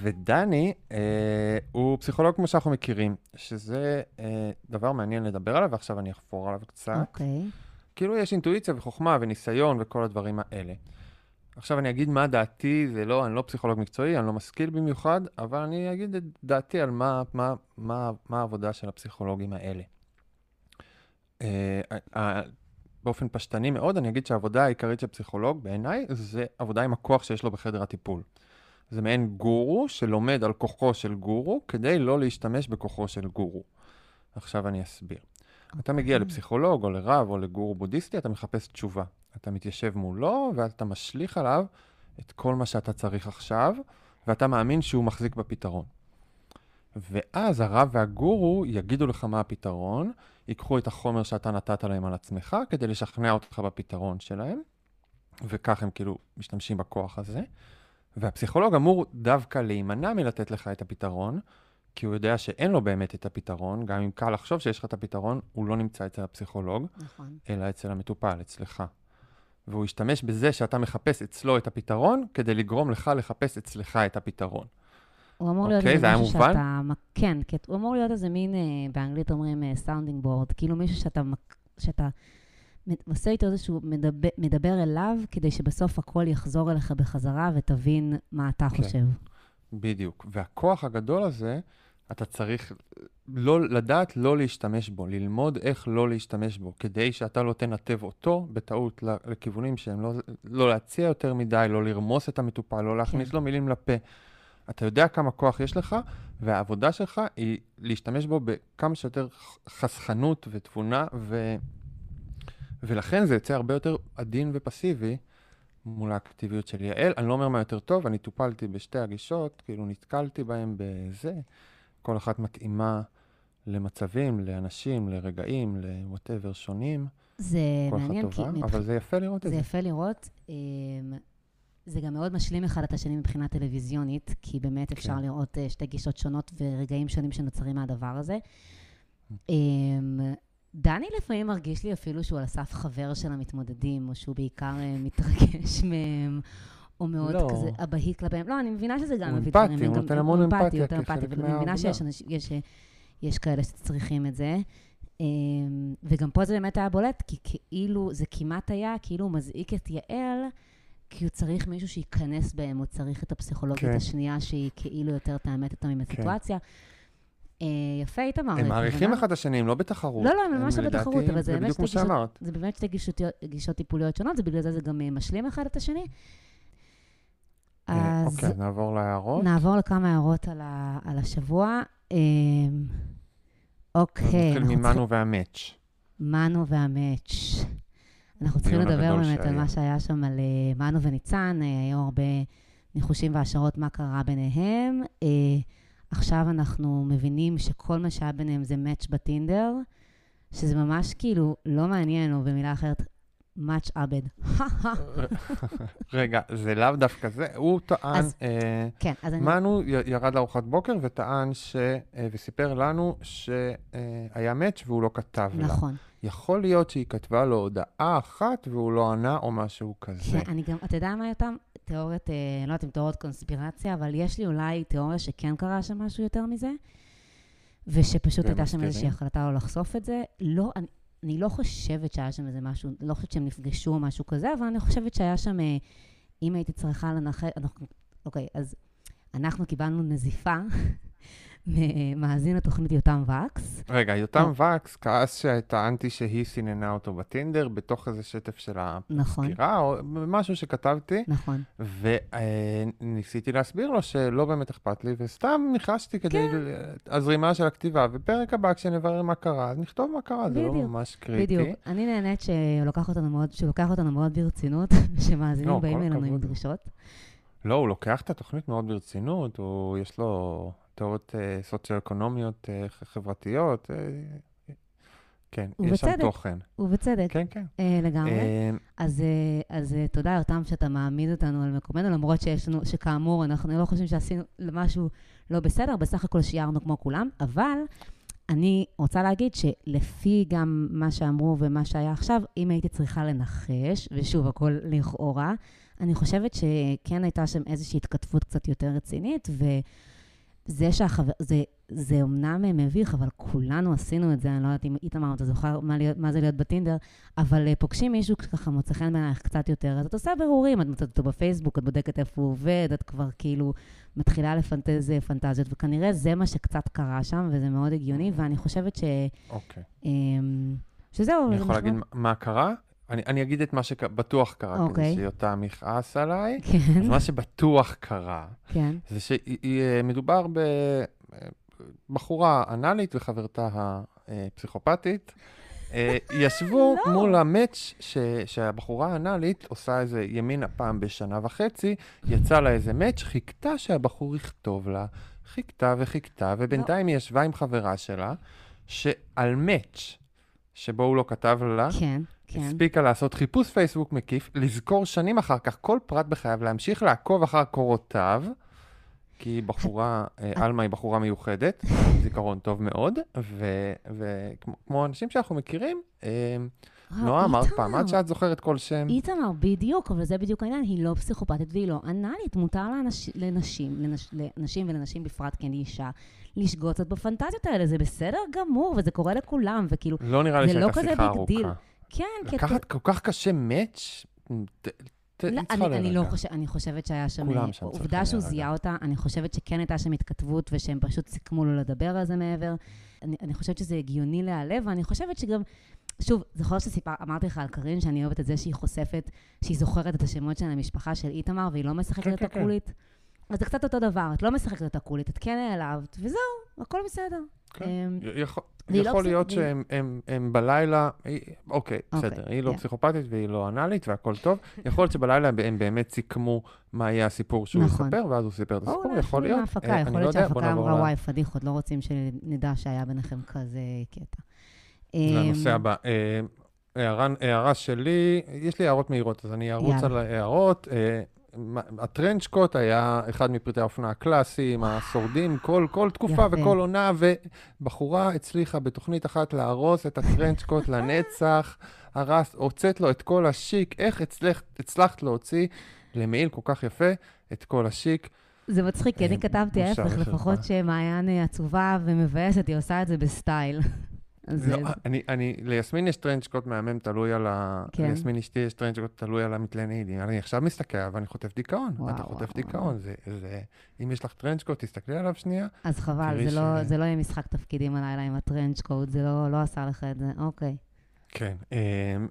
ודני אה, הוא פסיכולוג כמו שאנחנו מכירים, שזה אה, דבר מעניין לדבר עליו, ועכשיו אני אחפור עליו קצת. Okay. כאילו יש אינטואיציה וחוכמה וניסיון וכל הדברים האלה. עכשיו אני אגיד מה דעתי, זה לא, אני לא פסיכולוג מקצועי, אני לא משכיל במיוחד, אבל אני אגיד את דעתי על מה, מה, מה, מה העבודה של הפסיכולוגים האלה. אה, אה, באופן פשטני מאוד, אני אגיד שהעבודה העיקרית של פסיכולוג בעיניי, זה עבודה עם הכוח שיש לו בחדר הטיפול. זה מעין גורו שלומד על כוחו של גורו, כדי לא להשתמש בכוחו של גורו. עכשיו אני אסביר. אתה מגיע לפסיכולוג או לרב או לגורו בודיסטי, אתה מחפש תשובה. אתה מתיישב מולו ואתה משליך עליו את כל מה שאתה צריך עכשיו, ואתה מאמין שהוא מחזיק בפתרון. ואז הרב והגורו יגידו לך מה הפתרון, ייקחו את החומר שאתה נתת להם על עצמך, כדי לשכנע אותך בפתרון שלהם, וכך הם כאילו משתמשים בכוח הזה. והפסיכולוג אמור דווקא להימנע מלתת לך את הפתרון, כי הוא יודע שאין לו באמת את הפתרון, גם אם קל לחשוב שיש לך את הפתרון, הוא לא נמצא אצל הפסיכולוג, נכון. אלא אצל המטופל, אצלך. והוא ישתמש בזה שאתה מחפש אצלו את הפתרון, כדי לגרום לך לחפש אצלך את הפתרון. הוא אמור להיות איזה מישהו שאתה... כן, הוא אמור להיות איזה מין, באנגלית אומרים, sounding board, כאילו מישהו שאתה... עושה איתו זה שהוא מדבר, מדבר אליו, כדי שבסוף הכל יחזור אליך בחזרה, ותבין מה אתה כן. חושב. בדיוק. והכוח הגדול הזה, אתה צריך לא, לדעת לא להשתמש בו, ללמוד איך לא להשתמש בו, כדי שאתה לא תנתב אותו בטעות לכיוונים שהם לא, לא להציע יותר מדי, לא לרמוס את המטופל, לא להכניס כן. לו מילים לפה. אתה יודע כמה כוח יש לך, והעבודה שלך היא להשתמש בו בכמה שיותר חסכנות ותבונה ו... ולכן זה יוצא הרבה יותר עדין ופסיבי מול האקטיביות של יעל. אני לא אומר מה יותר טוב, אני טופלתי בשתי הגישות, כאילו נתקלתי בהן בזה. כל אחת מתאימה למצבים, לאנשים, לרגעים, ל-whatever שונים. זה מעניין, כי... אבל זה יפה לראות את זה. זה יפה לראות. זה גם מאוד משלים אחד את השני מבחינה טלוויזיונית, כי באמת אפשר לראות שתי גישות שונות ורגעים שונים שנוצרים מהדבר הזה. דני לפעמים מרגיש לי אפילו שהוא על הסף חבר של המתמודדים, או שהוא בעיקר מתרגש מהם, או מאוד לא. כזה אבהי כלפיהם. לא, אני מבינה שזה גם... הוא אמפתי, הוא נותן המון אמפתיה. הוא אמפתי, אבל אני מבינה שיש יש, יש כאלה שצריכים את זה. וגם פה זה באמת היה בולט, כי כאילו, זה כמעט היה, כאילו הוא מזעיק את יעל, כי הוא צריך מישהו שייכנס בהם, הוא צריך את הפסיכולוגית כן. השנייה, שהיא כאילו יותר תאמת אותם עם הסיטואציה. כן. יפה, איתמר. הם מעריכים אחד השני, הם לא בתחרות. לא, לא, הם ממש לא בתחרות, אבל זה באמת שתי גישות טיפוליות שונות, זה בגלל זה זה גם משלים אחד את השני. אוקיי, נעבור להערות. נעבור לכמה הערות על השבוע. אוקיי. נתחיל ממנו והמאץ'. מנו והמאץ'. אנחנו צריכים לדבר באמת על מה שהיה שם, על מנו וניצן, היו הרבה ניחושים והשערות מה קרה ביניהם. עכשיו אנחנו מבינים שכל מה שהיה ביניהם זה מאץ' בטינדר, שזה ממש כאילו לא מעניין, או במילה אחרת, מאץ' עבד. רגע, זה לאו דווקא זה. הוא טען, מנו ירד לארוחת בוקר וטען וסיפר לנו שהיה מאץ' והוא לא כתב לה. נכון. יכול להיות שהיא כתבה לו הודעה אחת והוא לא ענה או משהו כזה. כן, אני גם, אתה יודע מה יותם? תיאוריית, לא יודעת אם תיאוריית קונספירציה, אבל יש לי אולי תיאוריה שכן קרה שם משהו יותר מזה, ושפשוט הייתה שם איזושהי החלטה לא לחשוף את זה. לא, אני, אני לא חושבת שהיה שם איזה משהו, לא חושבת שהם נפגשו או משהו כזה, אבל אני חושבת שהיה שם, אם הייתי צריכה לנחל, אנחנו, אוקיי, אז אנחנו קיבלנו נזיפה, מאזין התוכנית יותם וקס. רגע, יותם וקס כעס שטענתי שהיא סיננה אותו בטינדר, בתוך איזה שטף של הסקירה, או משהו שכתבתי. נכון. וניסיתי להסביר לו שלא באמת אכפת לי, וסתם ניחשתי כדי הזרימה של הכתיבה, ופרק הבא כשנברר מה קרה, אז נכתוב מה קרה, זה לא ממש קריטי. בדיוק, אני נהנית שלוקח אותנו מאוד ברצינות, שמאזינים באים אלינו עם דרישות. לא, הוא לוקח את התוכנית מאוד ברצינות, יש לו... תיאוריות אה, סוציו-אקונומיות, אה, חברתיות, אה, כן, ובצדק, יש שם תוכן. ובצדק. כן, כן. אה, לגמרי. אה, אז, אה, אז תודה ירתם שאתה מעמיד אותנו על מקומנו, למרות שיש לנו, שכאמור, אנחנו לא חושבים שעשינו משהו לא בסדר, בסך הכל שיירנו כמו כולם, אבל אני רוצה להגיד שלפי גם מה שאמרו ומה שהיה עכשיו, אם הייתי צריכה לנחש, ושוב, הכל לכאורה, אני חושבת שכן הייתה שם איזושהי התכתבות קצת יותר רצינית, וזה שהחבר... זה, זה אמנם מביך, אבל כולנו עשינו את זה, אני לא יודעת אם איתמר, אתה זוכר מה, להיות, מה זה להיות בטינדר, אבל פוגשים מישהו ככה מוצא חן בעינייך קצת יותר, אז את עושה ברורים, את מוצאת אותו בפייסבוק, את בודקת איפה הוא עובד, את כבר כאילו מתחילה לפנטז פנטזיות, וכנראה זה מה שקצת קרה שם, וזה מאוד הגיוני, ואני חושבת ש... אוקיי. Okay. שזהו... אני יכול להגיד מה קרה? אני, אני אגיד את מה שבטוח קרה, okay. כדי שאותה מכעס עליי. כן. אז מה שבטוח קרה, כן. זה שמדובר בבחורה אנלית וחברתה הפסיכופתית, ישבו לא. מול המאץ' ש, שהבחורה האנלית עושה איזה ימינה פעם בשנה וחצי, יצא לה איזה מאץ', חיכתה שהבחור יכתוב לה, חיכתה וחיכתה, ובינתיים לא. היא ישבה עם חברה שלה, שעל מאץ' שבו הוא לא כתב לה, כן. כן. הספיקה לעשות חיפוש פייסבוק מקיף, לזכור שנים אחר כך כל פרט בחייו, להמשיך לעקוב אחר קורותיו, כי בחורה, אלמה היא בחורה מיוחדת, זיכרון טוב מאוד, וכמו אנשים שאנחנו מכירים, נועה אמרת פעם, עד שאת זוכרת כל שם. איתמר, בדיוק, אבל זה בדיוק העניין, היא לא פסיכופתית והיא לא אנלית, מותר לנשים ולנשים בפרט, כן, היא אישה, לשגות קצת בפנטזיות האלה, זה בסדר גמור, וזה קורה לכולם, וכאילו, לא נראה לי שהייתה שיחה ארוכה. כן, לקחת כל כך קשה מאץ', אני חושבת שהיה שם, עובדה שהוא זיהה אותה, אני חושבת שכן הייתה שם התכתבות, ושהם פשוט סיכמו לו לדבר על זה מעבר, אני חושבת שזה הגיוני להלב, ואני חושבת שגם, שוב, זוכרת שאמרתי לך על קרין, שאני אוהבת את זה שהיא חושפת, שהיא זוכרת את השמות של המשפחה של איתמר, והיא לא משחקת את הקולית, אז זה קצת אותו דבר, את לא משחקת את הקולית, את כן העלבת, וזהו, הכל בסדר. יכול להיות שהם בלילה, אוקיי, בסדר, היא לא פסיכופתית והיא לא אנלית והכל טוב, יכול להיות שבלילה הם באמת סיכמו מה יהיה הסיפור שהוא יספר, ואז הוא סיפר את הסיפור, יכול להיות. יכול להיות שההפקה אמרה וואי פדיחות, לא רוצים שנדע שהיה ביניכם כזה קטע. לנושא הבא, הערה שלי, יש לי הערות מהירות, אז אני ארוץ על הערות, הטרנצ'קוט היה אחד מפריטי האופנה הקלאסיים, השורדים, כל, כל תקופה יפה. וכל עונה, ובחורה הצליחה בתוכנית אחת להרוס את הטרנצ'קוט לנצח, הרס, הוצאת לו את כל השיק, איך הצלח, הצלחת להוציא למעיל כל כך יפה את כל השיק. זה מצחיק, כי אני כתבתי ההפך, לפחות שמעיין עצובה ומבאסת, היא עושה את זה בסטייל. ליסמין יש טרנצ'קוט מהמם תלוי על ה... ליסמין אשתי יש טרנצ'קוט תלוי על המתלן העידים. אני עכשיו מסתכל, אבל אני חוטף דיכאון. אתה חוטף דיכאון. אם יש לך טרנצ'קוט, תסתכלי עליו שנייה. אז חבל, זה לא יהיה משחק תפקידים הלילה עם הטרנצ'קוט, זה לא עשה לך את זה. אוקיי. כן.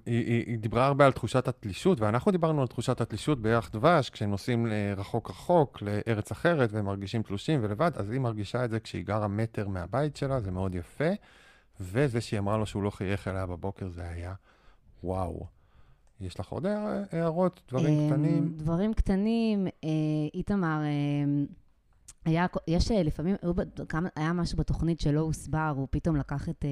היא דיברה הרבה על תחושת התלישות, ואנחנו דיברנו על תחושת התלישות בירח דבש, כשהם נוסעים רחוק רחוק לארץ אחרת, והם מרגישים תלושים ולבד, אז היא מרגישה את זה כשהיא גרה מטר מהבית שלה, זה מאוד יפה. וזה שהיא אמרה לו שהוא לא חייך אליה בבוקר, זה היה וואו. יש לך עוד הערות, דברים קטנים? דברים קטנים, איתמר, יש לפעמים, היה משהו בתוכנית שלא הוסבר, הוא פתאום לקח את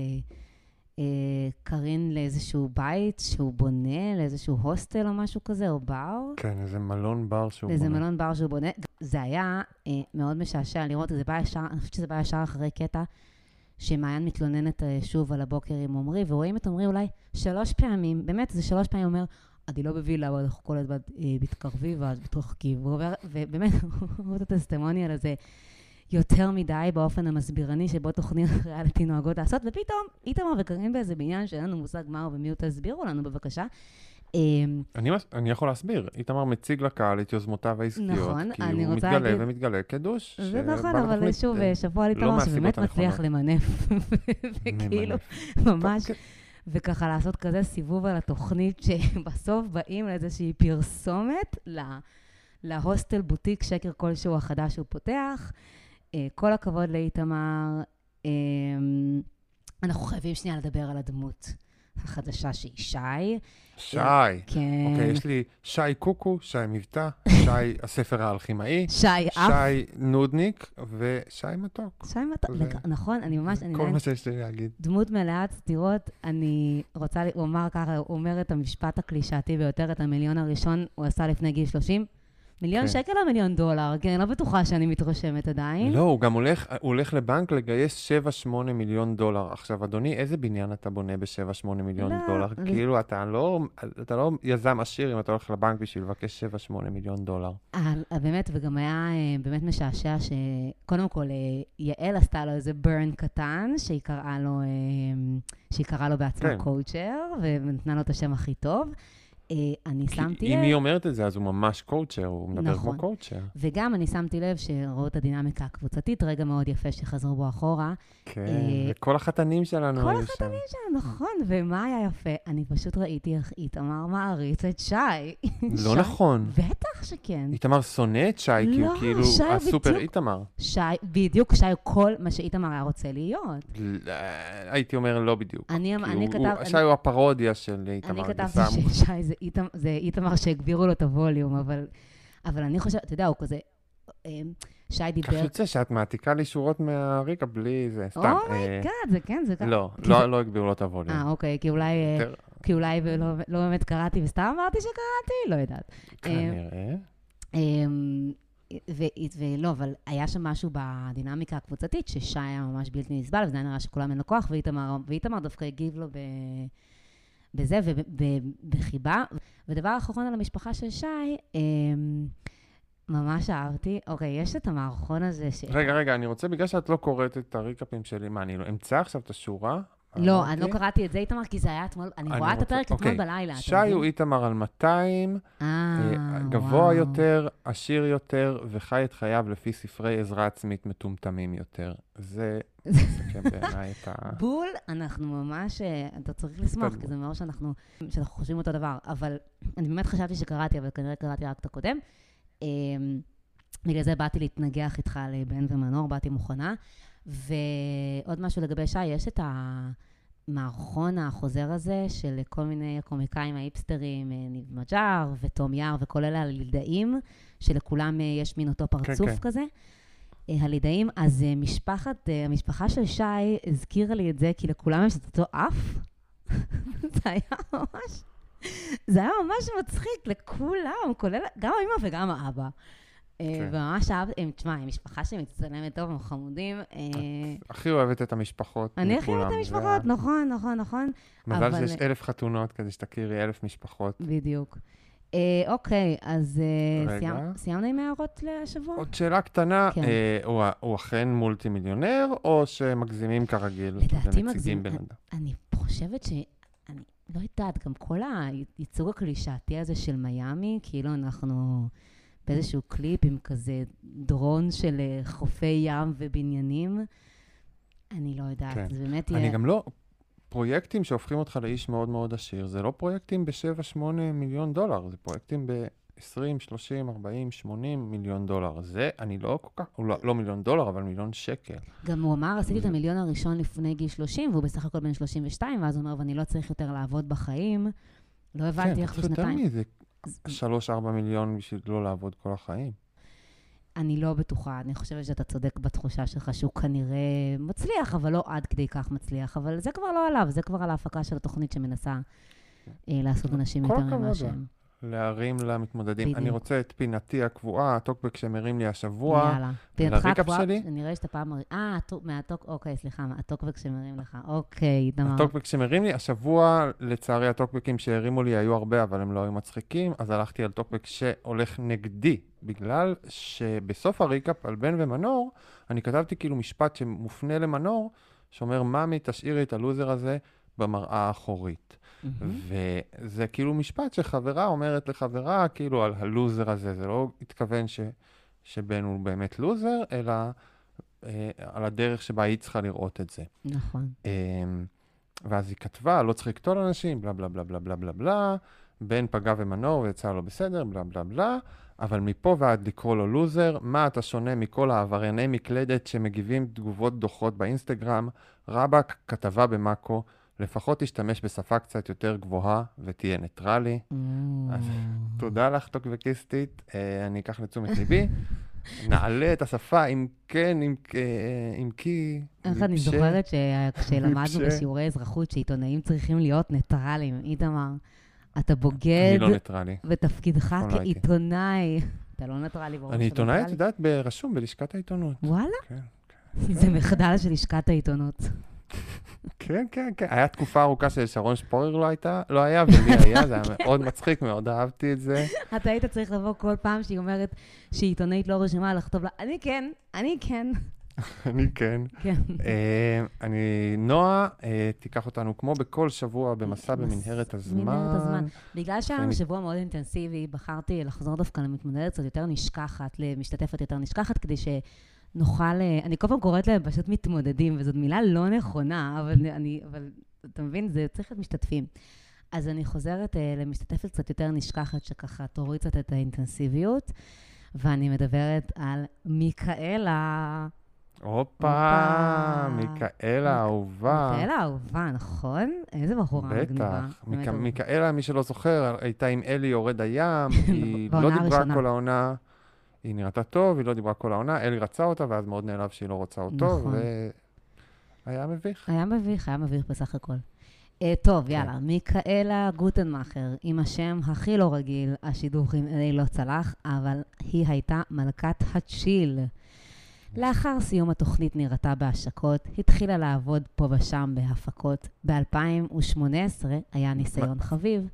קרין לאיזשהו בית שהוא בונה, לאיזשהו הוסטל או משהו כזה, או בר. כן, איזה מלון בר שהוא בונה. איזה מלון בר שהוא בונה. זה היה מאוד משעשע לראות, אני חושבת שזה בא ישר אחרי קטע, שמעיין מתלוננת שוב על הבוקר עם עומרי, ורואים את עומרי אולי שלוש פעמים, באמת זה שלוש פעמים אומר, אני לא בבילה, אבל אנחנו כל הזמן מתקרבים ואז מתרחקים, ובאמת הוא רואה את הטסטימוניאל הזה יותר מדי באופן המסבירני שבו תוכניות ריאליטי נוהגות לעשות, ופתאום איתמר וקרין באיזה בניין שאין לנו מושג מהו ומי הוא, תסבירו לנו בבקשה. אני יכול להסביר, איתמר מציג לקהל את יוזמותיו העסקיות, כי הוא מתגלה ומתגלה כדוש. זה נכון, אבל שוב, שבוע איתמר שבאמת מצליח למנף, וכאילו, ממש, וככה לעשות כזה סיבוב על התוכנית, שבסוף באים לאיזושהי פרסומת, להוסטל בוטיק שקר כלשהו החדש שהוא פותח, כל הכבוד לאיתמר, אנחנו חייבים שנייה לדבר על הדמות. החדשה שהיא שי. שי. כן. אוקיי, יש לי שי קוקו, שי מבטא, שי הספר האלכימאי. שי אף. שי נודניק ושי מתוק. שי מתוק, נכון, אני ממש... כל מה שיש לי להגיד. דמות מלאת סתירות, אני רוצה, הוא אומר ככה, הוא אומר את המשפט הקלישאתי ביותר, את המיליון הראשון, הוא עשה לפני גיל שלושים. מיליון שקל או מיליון דולר? כן, אני לא בטוחה שאני מתרשמת עדיין. לא, הוא גם הולך לבנק לגייס שבע שמונה מיליון דולר. עכשיו, אדוני, איזה בניין אתה בונה ב-שבע שמונה מיליון דולר? כאילו, אתה לא יזם עשיר אם אתה הולך לבנק בשביל לבקש שבע שמונה מיליון דולר. באמת, וגם היה באמת משעשע שקודם כל, יעל עשתה לו איזה ברן קטן, שהיא קראה לו בעצמה קואוצ'ר, ונתנה לו את השם הכי טוב. אני שמתי לב... אם היא אומרת את זה, אז הוא ממש קואוצ'ר, הוא מדבר כמו קואוצ'ר. וגם אני שמתי לב שראו את הדינמיקה הקבוצתית, רגע מאוד יפה שחזרו בו אחורה. כן, וכל החתנים שלנו. כל החתנים שלנו, נכון. ומה היה יפה? אני פשוט ראיתי איך איתמר מעריץ את שי. לא נכון. בטח שכן. איתמר שונא את שי, כי הוא כאילו הסופר איתמר. שי, בדיוק שי, כל מה שאיתמר היה רוצה להיות. הייתי אומר לא בדיוק. שי הוא הפרודיה של איתמר. אני כתבתי ששי זה זה איתמר שהגבירו לו את הווליום, אבל, אבל אני חושבת, אתה יודע, הוא כזה, שי דיבר... כך יוצא שאת מעתיקה לי שורות מהריקה בלי זה, סתם. אומייגאד, זה כן, זה כן. לא, לא הגבירו לו את הווליום. אה, אוקיי, כי אולי, כי אולי לא באמת קראתי, וסתם אמרתי שקראתי, לא יודעת. כנראה. ולא, אבל היה שם משהו בדינמיקה הקבוצתית, ששי היה ממש בלתי נסבל, וזה נראה שכולם אין לו כוח, ואיתמר דווקא הגיב לו ב... בזה ובחיבה. ודבר אחרון על המשפחה של שי, ממש אהבתי. אוקיי, יש את המערכון הזה ש... רגע, רגע, אני רוצה, בגלל שאת לא קוראת את הריקאפים שלי, מה, אני לא אמצא עכשיו את השורה? לא, אני לא קראתי את זה, איתמר, כי זה היה אתמול, אני רואה את הפרק אתמול בלילה. שי הוא איתמר על מאתיים, גבוה יותר, עשיר יותר, וחי את חייו לפי ספרי עזרה עצמית מטומטמים יותר. זה... בול, אנחנו ממש, אתה צריך לשמוח, כי זה מאוד שאנחנו חושבים אותו דבר, אבל אני באמת חשבתי שקראתי, אבל כנראה קראתי רק את הקודם. בגלל זה באתי להתנגח איתך על בן ומנור, באתי מוכנה. ועוד משהו לגבי שי, יש את המערכון החוזר הזה של כל מיני קומיקאים, האיפסטרים, ניב מג'אר וטום יער וכל אלה הלידאים, שלכולם יש מין אותו פרצוף כזה. הלידאים, אז משפחת, המשפחה של שי הזכירה לי את זה, כי לכולם יש את אותו אף. זה היה ממש, זה היה ממש מצחיק לכולם, כולל, גם האמא וגם האבא. וממש אהבת, תשמע, היא משפחה שמצטלמת טוב, הם חמודים. הכי אוהבת את המשפחות. אני הכי אוהבת את המשפחות, נכון, נכון, נכון. מזל שיש אלף חתונות כדי שתכירי אלף משפחות. בדיוק. אוקיי, אז סיימנו עם הערות לשבוע? עוד שאלה קטנה, הוא אכן מולטי מיליונר, או שמגזימים כרגיל? לדעתי מגזימים. אני חושבת ש... אני לא יודעת, גם כל הייצוג הקלישאתי הזה של מיאמי, כאילו אנחנו באיזשהו קליפ עם כזה דרון של חופי ים ובניינים, אני לא יודעת, זה באמת יהיה... אני גם לא... פרויקטים שהופכים אותך לאיש מאוד מאוד עשיר, זה לא פרויקטים ב-שבע שמונה מיליון דולר, זה פרויקטים ב-עשרים, שלושים, ארבעים, שמונים מיליון דולר. זה, אני לא כל כך, לא, לא מיליון דולר, אבל מיליון שקל. גם הוא אמר, עשיתי את המיליון הראשון לפני גיל שלושים, והוא בסך הכל בן שלושים ושתיים, ואז הוא אומר, ואני לא צריך יותר לעבוד בחיים. לא הבנתי איך בשנתיים. זה שלוש עד ארבע מיליון בשביל לא לעבוד כל החיים. אני לא בטוחה, אני חושבת שאתה צודק בתחושה שלך שהוא כנראה מצליח, אבל לא עד כדי כך מצליח, אבל זה כבר לא עליו, זה כבר על ההפקה של התוכנית שמנסה לעשות אנשים יותר ממה שהם. להרים למתמודדים. אני רוצה את פינתי הקבועה, הטוקבק שמרים לי השבוע. יאללה. פינתך הקבועה, נראה שאתה פעם מרים. אה, מהטוק, אוקיי, סליחה, הטוקבק שמרים לך. אוקיי, דמר. הטוקבק שמרים לי, השבוע, לצערי, הטוקבקים שהרימו לי היו הרבה, אבל הם לא היו מצחיקים, אז הלכתי על טוקבק שהולך נגדי, בגלל שבסוף הריקאפ על בן ומנור, אני כתבתי כאילו משפט שמופנה למנור, שאומר, "ממי, תשאירי את הלוזר הזה במראה האחורית." וזה כאילו משפט שחברה אומרת לחברה, כאילו על הלוזר הזה, זה לא התכוון ש, שבן הוא באמת לוזר, אלא אה, על הדרך שבה היא צריכה לראות את זה. נכון. אה, ואז היא כתבה, לא צריך לקטול אנשים, בלה בלה בלה בלה בלה בלה בלה, בן פגע ומנור ויצא לו בסדר, בלה בלה בלה, אבל מפה ועד לקרוא לו לוזר, מה אתה שונה מכל העברייני מקלדת שמגיבים תגובות דוחות באינסטגרם, רבק כתבה במאקו, לפחות תשתמש בשפה קצת יותר גבוהה ותהיה ניטרלי. אז תודה לך, טוקבקיסטית, אני אקח לתשומת ליבי. נעלה את השפה, אם כן, אם כי... איך אני זוכרת שכשלמדנו בשיעורי אזרחות שעיתונאים צריכים להיות ניטרלים, איתמר, אתה בוגד בתפקידך כעיתונאי. אתה לא ניטרלי. אני עיתונאי, את יודעת, ברשום בלשכת העיתונות. וואלה? זה מחדל של לשכת העיתונות. כן, כן, כן. היה תקופה ארוכה ששרון שפורר לא הייתה, לא היה, ולי היה, זה היה מאוד מצחיק, מאוד אהבתי את זה. אתה היית צריך לבוא כל פעם שהיא אומרת שהיא עיתונאית לא רשימה, לכתוב לה, אני כן, אני כן. אני כן. אני, נועה, תיקח אותנו כמו בכל שבוע במסע במנהרת הזמן. במנהרת הזמן. בגלל שהיה שבוע מאוד אינטנסיבי, בחרתי לחזור דווקא למתמודדת קצת יותר נשכחת, למשתתפת יותר נשכחת, כדי ש... נוכל, אני כל פעם קוראת להם פשוט מתמודדים, וזאת מילה לא נכונה, אבל אני, אבל אתה מבין, זה צריך להיות משתתפים. אז אני חוזרת למשתתפת קצת יותר נשכחת, שככה תוריד קצת את האינטנסיביות, ואני מדברת על מיכאלה. הופה, מיכאלה אהובה. מיכאלה אהובה, נכון? איזה בחורה מגניבה. בטח, מיכאלה, מי שלא זוכר, הייתה עם אלי יורד הים, היא לא דיברה כל העונה. היא נראתה טוב, היא לא דיברה כל העונה, אלי רצה אותה, ואז מאוד נעלב שהיא לא רוצה אותו, נכון. והיה מביך. היה מביך, היה מביך בסך הכל. Uh, טוב, כן. יאללה, מיכאלה גוטנמאכר, עם השם הכי לא רגיל, השידוך עם אלי לא צלח, אבל היא הייתה מלכת הצ'יל. לאחר סיום התוכנית נראתה בהשקות, התחילה לעבוד פה ושם בהפקות. ב-אלפיים ושמונה עשרה היה ניסיון חביב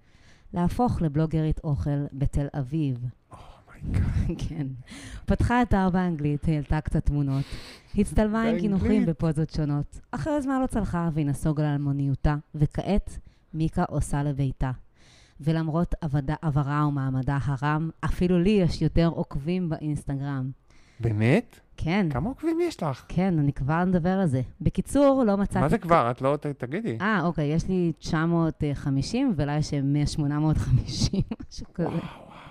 להפוך לבלוגרית אוכל בתל אביב. כן. פתחה אתר באנגלית, העלתה קצת תמונות, הצטלמה עם קינוחים בפוזות שונות. אחרי הזמן לא צלחה והיא נסוגה לאלמוניותה, וכעת מיקה עושה לביתה. ולמרות עברה ומעמדה הרם, אפילו לי יש יותר עוקבים באינסטגרם. באמת? כן. כמה עוקבים יש לך? כן, אני כבר נדבר על זה. בקיצור, לא מצאתי... מה זה כבר? את לא תגידי. אה, אוקיי, יש לי תשע מאות וחמישים, ואולי יש שמונה מאות וחמישים, משהו כזה. וואו.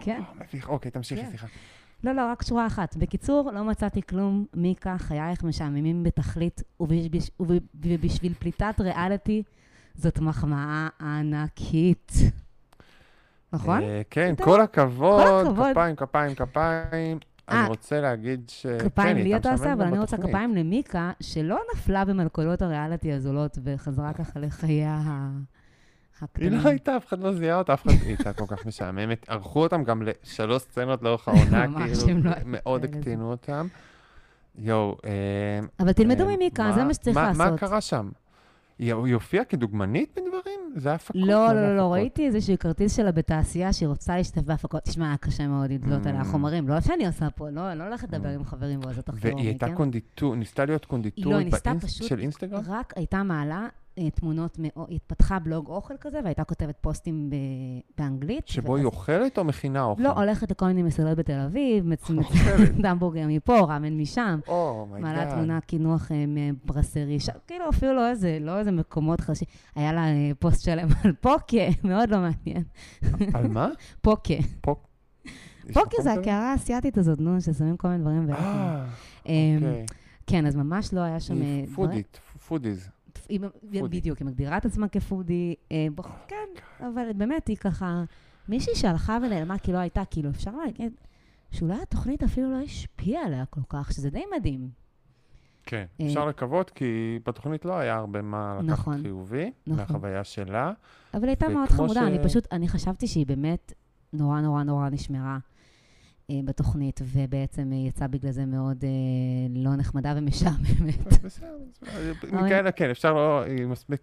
כן. אוקיי, תמשיכי, סליחה. לא, לא, רק שורה אחת. בקיצור, לא מצאתי כלום. מיקה, חייך משעממים בתכלית, ובשביל פליטת ריאליטי, זאת מחמאה ענקית. נכון? כן, כל הכבוד. כפיים, כפיים, כפיים. אני רוצה להגיד ש... כפיים לי אתה עושה, אבל אני רוצה כפיים למיקה, שלא נפלה במלכודות הריאליטי הזולות, וחזרה ככה לחייה ה... היא לא הייתה, אף אחד לא זיהה אותה, אף אחד הייתה כל כך משעממת. ערכו אותם גם לשלוש סצנות לאורך העונה, כאילו מאוד הקטינו אותם. יואו. אבל תלמדו ממיקה, זה מה שצריך לעשות. מה קרה שם? היא הופיעה כדוגמנית בדברים? זה היה הפקות? לא, לא, לא, ראיתי איזשהו כרטיס שלה בתעשייה שהיא רוצה להשתתף בהפקות. תשמע, קשה מאוד לדלות עליה חומרים. לא שאני עושה פה, לא הולכת לדבר עם חברים בו, אז אתה חזור. והיא הייתה קונדיטור, ניסתה להיות קונדיטור של אינסטגרם? רק הייתה מעלה תמונות, התפתחה בלוג אוכל כזה, והייתה כותבת פוסטים באנגלית. שבו היא אוכלת או מכינה אוכל? לא, הולכת לכל מיני מסעדות בתל אביב, דמבורגר מפה, רמן משם, מעלה תמונה קינוח מברסרי, כאילו אפילו לא איזה מקומות חשי. היה לה פוסט שלם על פוקה, מאוד לא מעניין. על מה? פוקה. פוקה זה הקערה האסייתית הזאת, נו, ששמים כל מיני דברים. כן, אז ממש לא היה שם... פודית, פודיז. בדיוק, היא מגדירה את עצמה כפודי, כן, אבל באמת היא ככה, מישהי שהלכה ונעלמה כי לא הייתה, כאילו אפשר להגיד, שאולי התוכנית אפילו לא השפיעה עליה כל כך, שזה די מדהים. כן, אפשר לקוות, כי בתוכנית לא היה הרבה מה לקחת חיובי, מהחוויה שלה. אבל הייתה מאוד חמודה, אני פשוט, אני חשבתי שהיא באמת נורא נורא נורא נשמרה בתוכנית, ובעצם יצא בגלל זה מאוד לא נחמדה ומשעממת. בסדר, מיכאלה, כן, אפשר לא,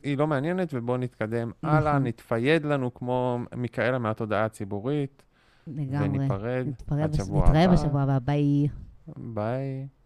היא לא מעניינת, ובואו נתקדם הלאה, נתפייד לנו כמו מיכאלה מהתודעה הציבורית, וניפרד עד שבוע הבא. נתראה בשבוע הבא, ביי. ביי.